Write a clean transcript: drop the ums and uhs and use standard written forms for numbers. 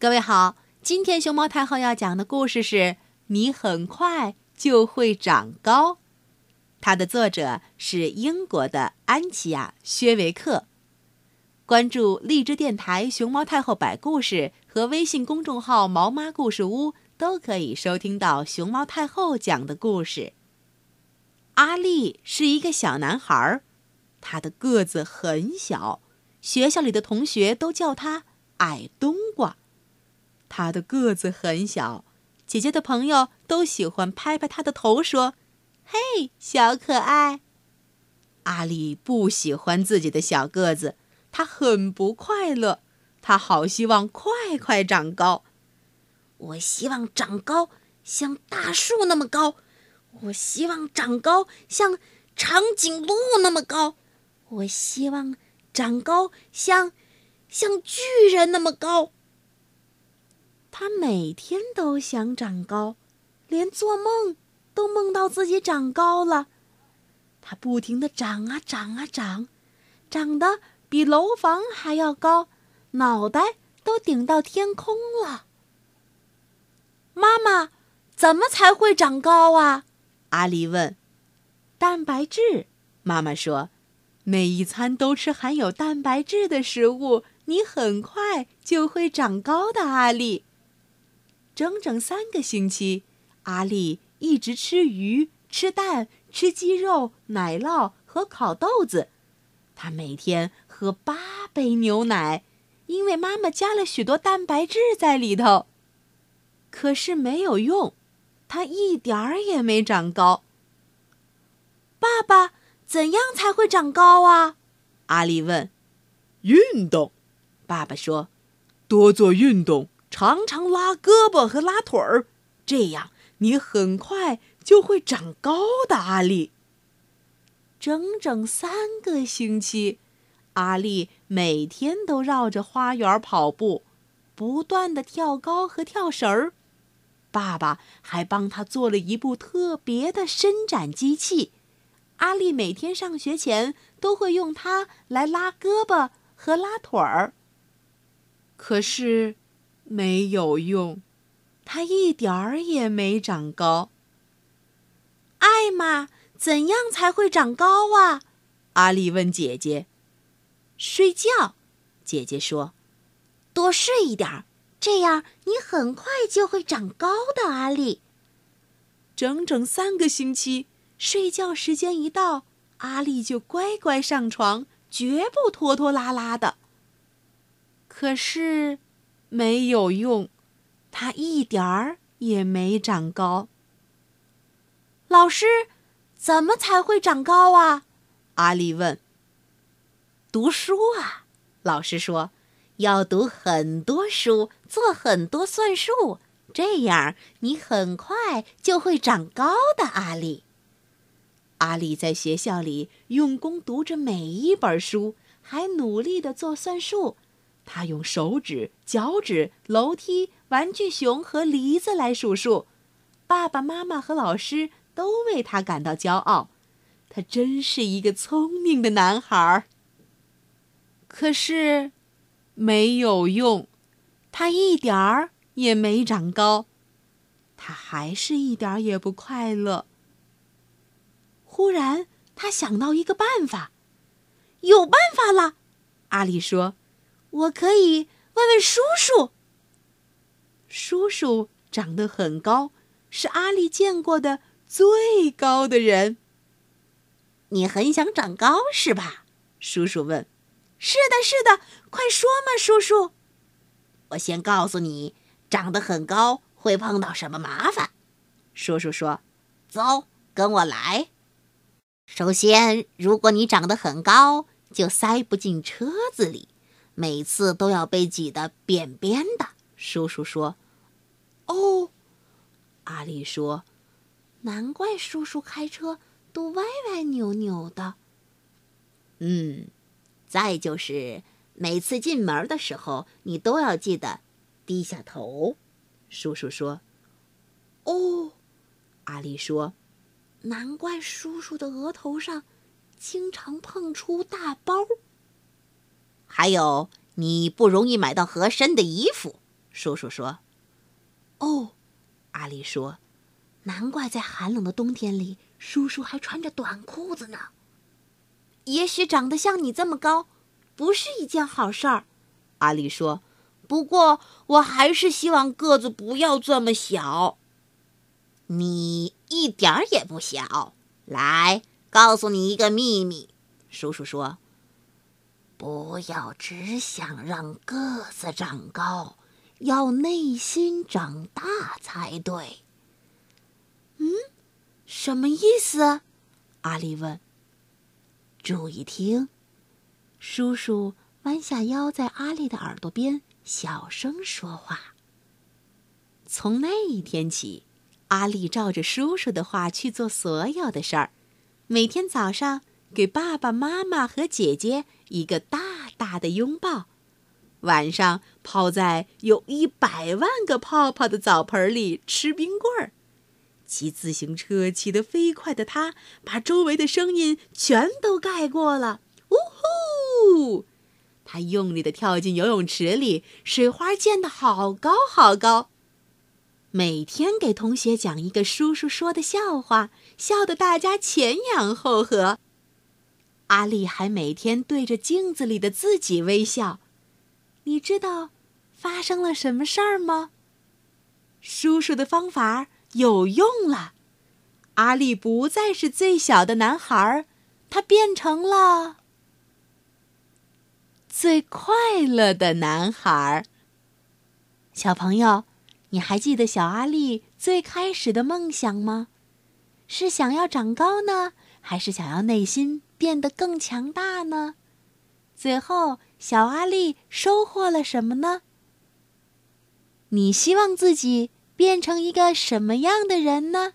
各位好，今天熊猫太后要讲的故事是《你很快就会长高》，它的作者是英国的安琪亚·薛维克。关注荔枝电台熊猫太后摆故事和微信公众号毛妈故事屋，都可以收听到熊猫太后讲的故事。阿力是一个小男孩，他的个子很小，学校里的同学都叫他矮冬瓜。他的个子很小，姐姐的朋友都喜欢拍拍他的头说：“嘿，小可爱。”阿力不喜欢自己的小个子，他很不快乐，他好希望快快长高。我希望长高，像大树那么高；我希望长高，像长颈鹿那么高；我希望长高，像巨人那么高。他每天都想长高，连做梦都梦到自己长高了。他不停地长啊长啊长，长得比楼房还要高，脑袋都顶到天空了。妈妈，怎么才会长高啊？阿力问。蛋白质，妈妈说，每一餐都吃含有蛋白质的食物，你很快就会长高的，阿力。整整3个星期，阿力一直吃鱼、吃蛋、吃鸡肉、奶酪和烤豆子。他每天喝8杯牛奶，因为妈妈加了许多蛋白质在里头。可是没有用，他一点儿也没长高。爸爸，怎样才会长高啊？阿力问。运动，爸爸说，多做运动，常常拉胳膊和拉腿儿，这样你很快就会长高的，阿力。整整3个星期，阿力每天都绕着花园跑步，不断地跳高和跳绳儿。爸爸还帮他做了一部特别的伸展机器，阿力每天上学前都会用它来拉胳膊和拉腿儿。可是没有用，他一点儿也没长高。艾玛，怎样才会长高啊？阿力问姐姐。睡觉，姐姐说，多睡一点，这样你很快就会长高的，阿力。整整3个星期，睡觉时间一到，阿力就乖乖上床，绝不拖拖拉拉的。可是没有用，他一点儿也没长高。老师，怎么才会长高啊？阿力问。读书啊，老师说，要读很多书，做很多算术，这样你很快就会长高的，阿力。阿力在学校里用功读着每一本书，还努力地做算术。他用手指、脚趾、楼梯、玩具熊和梨子来数数。爸爸妈妈和老师都为他感到骄傲。他真是一个聪明的男孩。可是没有用，他一点儿也没长高。他还是一点儿也不快乐。忽然他想到一个办法。有办法了，阿力说，我可以问问叔叔。叔叔长得很高，是阿力见过的最高的人。你很想长高是吧？叔叔问。是的是的，快说嘛，叔叔。我先告诉你，长得很高会碰到什么麻烦。叔叔说，走，跟我来。首先，如果你长得很高，就塞不进车子里，每次都要被挤得扁扁的。叔叔说。哦，阿力说，难怪叔叔开车都歪歪扭扭的。再就是每次进门的时候，你都要记得低下头。叔叔说。哦，阿力说，难怪叔叔的额头上经常碰出大包。还有，你不容易买到合身的衣服，叔叔说。哦，阿丽说，难怪在寒冷的冬天里，叔叔还穿着短裤子呢。也许长得像你这么高，不是一件好事儿，阿丽说。不过我还是希望个子不要这么小。你一点儿也不小。来，告诉你一个秘密，叔叔说。不要只想让个子长高，要内心长大才对。嗯，什么意思？阿丽问。注意听，叔叔弯下腰，在阿丽的耳朵边小声说话。从那一天起，阿丽照着叔叔的话去做所有的事儿，每天早上给爸爸妈妈和姐姐一个大大的拥抱，晚上泡在有100万个泡泡的澡盆里吃冰棍儿。骑自行车骑得飞快的他，把周围的声音全都盖过了。呜呼！他用力地跳进游泳池里，水花溅得好高好高。每天给同学讲一个叔叔说的笑话，笑得大家前仰后合。阿丽还每天对着镜子里的自己微笑。你知道发生了什么事儿吗？叔叔的方法有用了，阿丽不再是最小的男孩，他变成了最快乐的男孩。小朋友，你还记得小阿丽最开始的梦想吗？是想要长高呢，还是想要内心变得更强大呢？最后，小阿丽收获了什么呢？你希望自己变成一个什么样的人呢？